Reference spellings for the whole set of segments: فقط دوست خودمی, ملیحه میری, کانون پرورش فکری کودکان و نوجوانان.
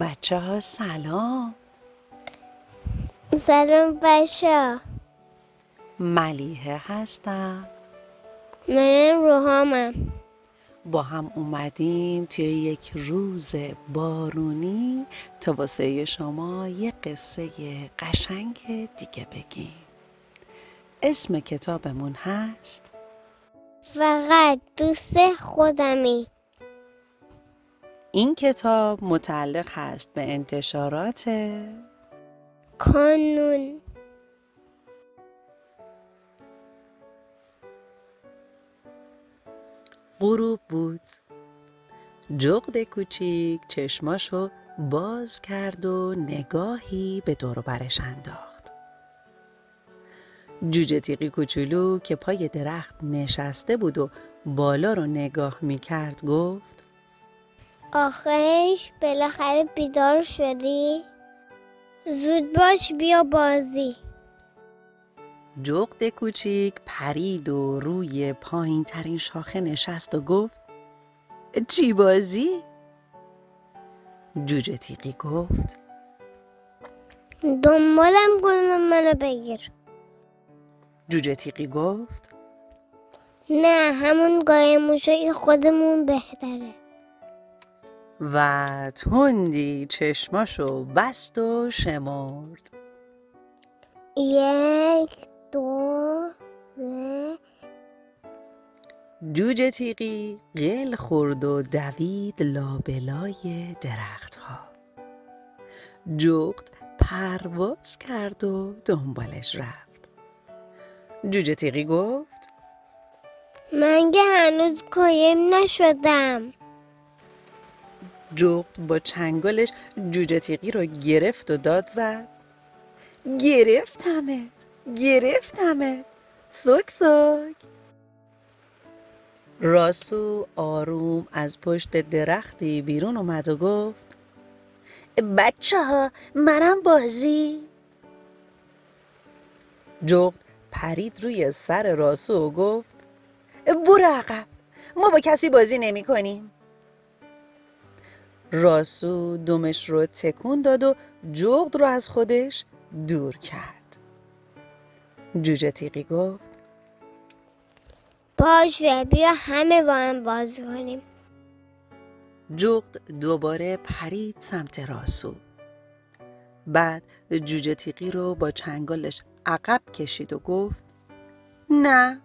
بچه ها سلام. سلام بچه. ملیحه هستم. منم رهامم. با هم اومدیم توی یک روز بارونی تا واسه شما یه قصه قشنگ دیگه بگیم. اسم کتابمون هست فقط دوست خودمی. این کتاب متعلق هست به انتشارات کانون. غروب بود. جغد کوچیک چشماشو باز کرد و نگاهی به دور و برش انداخت. جوجه تیغی کوچولو که پای درخت نشسته بود و بالا رو نگاه می‌کرد گفت آخیش بالاخره بیدار شدی؟ زود باش بیا بازی. جغد کوچیک پرید و روی پایین ترین شاخه نشست و گفت چی بازی؟ جوجه تیغی گفت دنبالم کن و منو بگیر. جوجه تیغی گفت نه، همون گاهی موشای خودمون بهتره. و تندی چشماشو بست و شمرد. 1، 2، 3. جوجه تیغی قل خورد و دوید لابلای درخت ها. جغد پرواز کرد و دنبالش رفت. جوجه تیغی گفت من که هنوز قایم نشدم. جغد با چنگالش جوجه تیغی رو گرفت و داد زد گرفتمت سوک سوک. راسو آروم از پشت درختی بیرون اومد و گفت بچه ها منم بازی. جغد پرید روی سر راسو و گفت برو عقب، ما با کسی بازی نمی کنیم. راسو دمش رو تکون داد و جغد رو از خودش دور کرد. جوجه تیغی گفت باشه بیا همه با هم بازی کنیم. جغد دوباره پرید سمت راسو. بعد جوجه تیغی رو با چنگالش عقب کشید و گفت نه،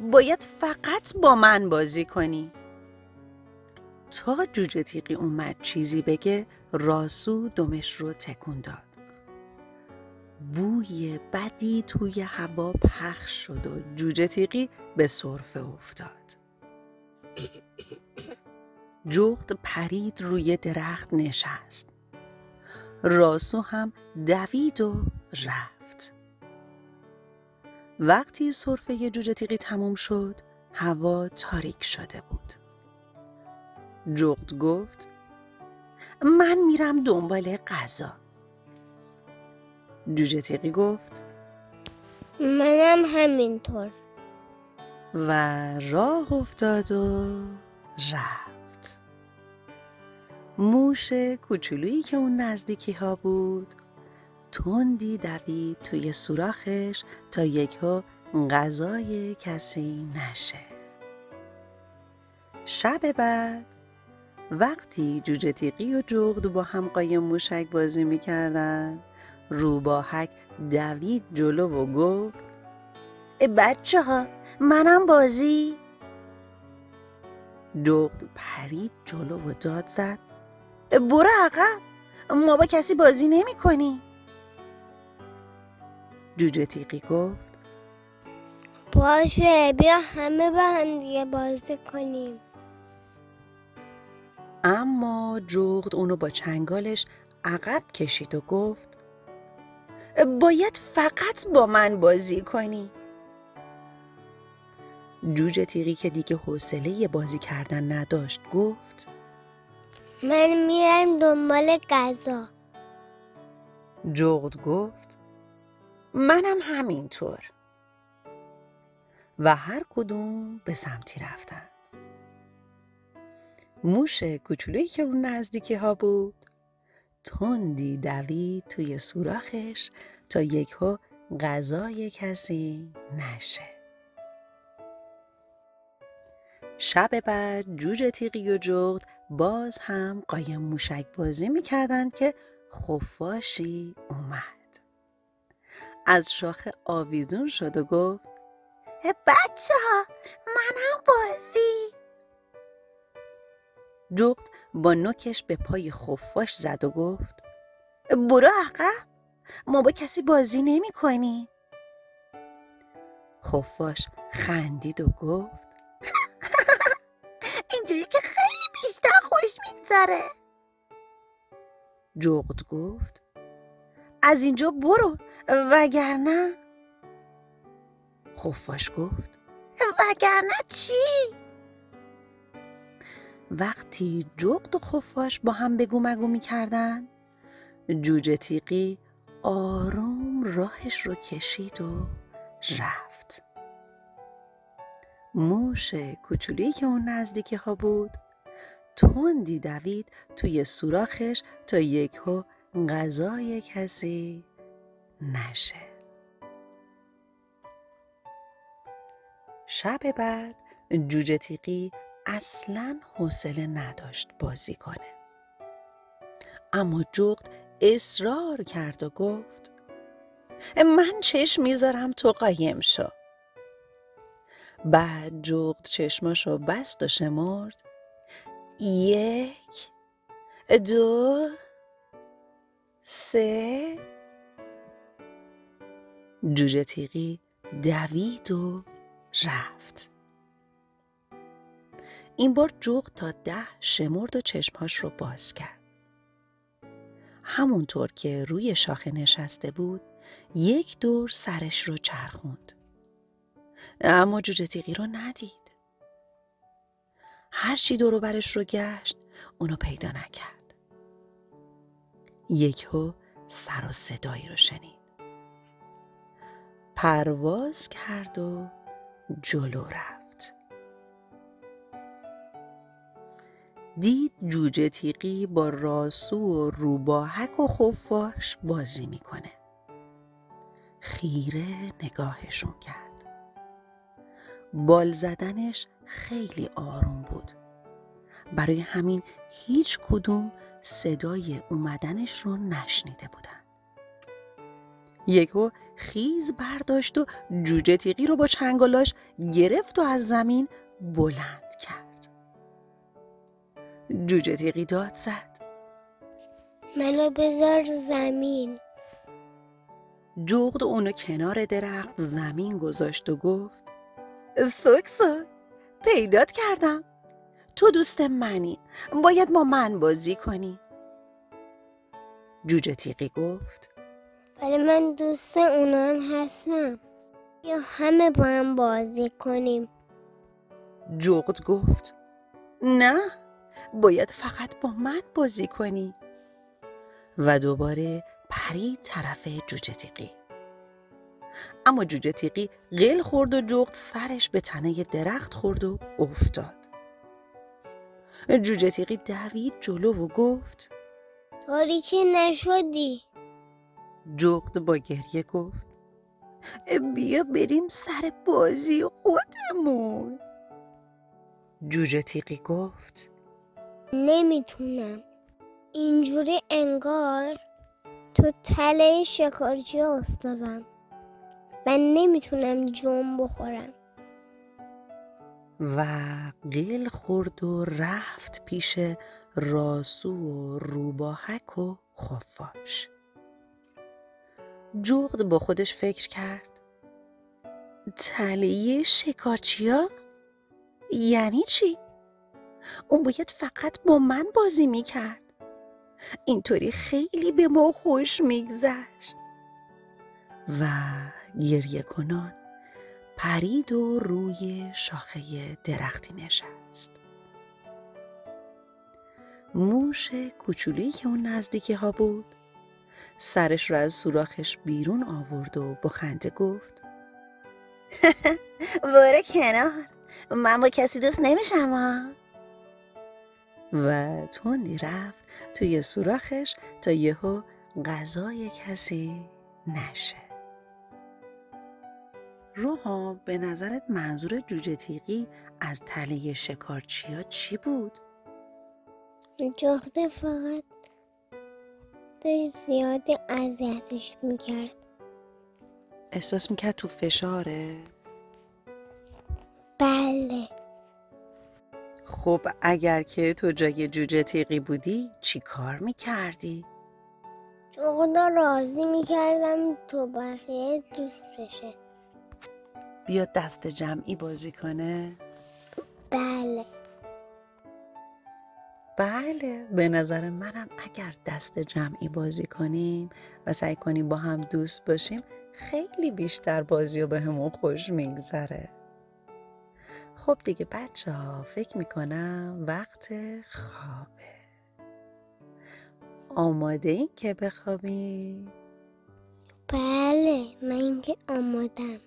باید فقط با من بازی کنی. تا جوجه تیغی اومد چیزی بگه راسو دمش رو تکون داد. بوی بدی توی هوا پخش شد و جوجه تیغی به سرفه افتاد. جغد پرید روی درخت نشست. راسو هم دوید و رفت. وقتی سرفه جوجه تیغی تموم شد هوا تاریک شده بود. جغد گفت من میرم دنبال غذا. جوجه تیغی گفت منم همینطور. و راه افتاد و رفت. موش کوچولویی که اون نزدیکی ها بود تندی دوید توی سوراخش تا یکهو غذای کسی نشه. شب بعد وقتی جوجه تیغی و جغد با هم قایم موشک بازی میکردن روباهک دوید جلو و گفت بچه ها منم بازی. جغد پرید جلو و داد زد برو عقب، ما با کسی بازی نمی کنی. جوجه تیغی گفت باشه بیا همه با هم دیگه بازی کنیم. اما جغد اونو با چنگالش عقب کشید و گفت باید فقط با من بازی کنی. جوجه تیغی که دیگه حوصله بازی کردن نداشت گفت من میرم دنبال غذا. جغد گفت منم همینطور. و هر کدوم به سمتی رفتن. موش کوچولویی که اون نزدیکی ها بود تندی دوید توی سوراخش تا یکهو غذای کسی نشه. شب بعد جوجه تیغی و جغد باز هم قایم موشک بازی می‌کردند که خفاشی اومد. از شاخه آویزون شد و گفت بچه‌ها منم بازی. جغد با نوکش به پای خفاش زد و گفت برو عقب، ما با کسی بازی نمی کنی. خفاش خندید و گفت اینجوری که خیلی بیشتر خوش میگذره. جغد گفت از اینجا برو وگرنه. خفاش گفت وگرنه چی؟ وقتی جغد و خفاش با هم بگو مگو می کردن، جوجه تیغی آروم راهش رو کشید و رفت. موش کوچولویی که اون نزدیکی ها بود تندی دوید توی سوراخش تا یکهو غذای کسی نشه. شب بعد جوجه تیغی اصلاً حوصله نداشت بازی کنه، اما جغد اصرار کرد و گفت من چشم میذارم تو قایم شو. بعد جغد چشماشو بست و شمرد 1 2 3. جوجه تیغی دوید و رفت. این بار جغد تا 10 شمرد و چشمهاش رو باز کرد. همونطور که روی شاخه نشسته بود یک دور سرش رو چرخوند، اما جوجه تیغی رو ندید. هرچی دور و برش رو گشت اونو پیدا نکرد. یکهو سر و صدایی رو شنید. پرواز کرد و جلو رفت. دید جوجه تیغی با راسو و روباهک و خفاش بازی میکنه. خیره نگاهشون کرد. بال زدنش خیلی آروم بود. برای همین هیچ کدوم صدای اومدنش رو نشنیده بودن. یکو خیز برداشت و جوجه تیغی رو با چنگالاش گرفت و از زمین بلند کرد. جوجه تیغی داد زد منو بذار زمین. جغد اونو کنار درخت زمین گذاشت و گفت سوک پیدات کردم. تو دوست منی، باید با من بازی کنی. جوجه تیغی گفت ولی من دوست اونا هم هستم، یا همه با هم بازی کنیم. جغد گفت نه، باید فقط با من بازی کنی. و دوباره پرید طرف جوجه تیغی. اما جوجه تیغی قل خورد و جغد سرش به تنه درخت خورد و افتاد. جوجه تیغی دوید جلو و گفت طوری که نشدی. جغد با گریه گفت بیا بریم سر بازی خودمون. جوجه تیغی گفت نمیتونم، اینجوری انگار تو تله شکارچی افتادم و نمیتونم جون بخورم. و قل خورد و رفت پیش راسو و روباهک و خفاش. جغد با خودش فکر کرد تله شکارچی ها یعنی چی؟ اون باید فقط با من بازی میکرد. اینطوری خیلی به ما خوش میگذشت. و گریه کنان پرید و روی شاخه درختی نشست. موش کوچولویی که اون نزدیکی ها بود سرش را از سوراخش بیرون آورد و با خنده گفت برو کنار، من با کسی دوست نمیشم. و تندی رفت توی سوراخش تا یهو غذای کسی نشه. روحا، به نظرت منظور جوجه تیغی از تله شکارچیا چی بود؟ جغده فقط داشت زیاد اذیتش میکرد. احساس میکرد تو فشاره؟ بله. خب اگر که تو جای جوجه تیغی بودی چی کار میکردی؟ جغده راضی میکردم تو بقیه دوست بشه. بیاد دست جمعی بازی کنه؟ بله. بله، به نظر منم اگر دست جمعی بازی کنیم و سعی کنیم با هم دوست باشیم خیلی بیشتر بازی و به همون خوش میگذره. خب دیگه بچه ها، فکر میکنم وقت خوابه. آماده این که بخوابیم؟ بله، من که آمادم.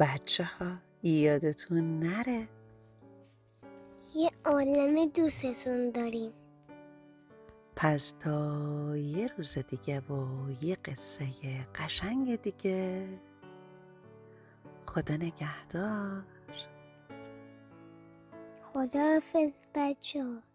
بچه ها یادتون نره یه عالم دوستتون داریم. پس تا یه روز دیگه و یه قصه قشنگ دیگه، خدا نگهدار. خداحافظ بچه ها.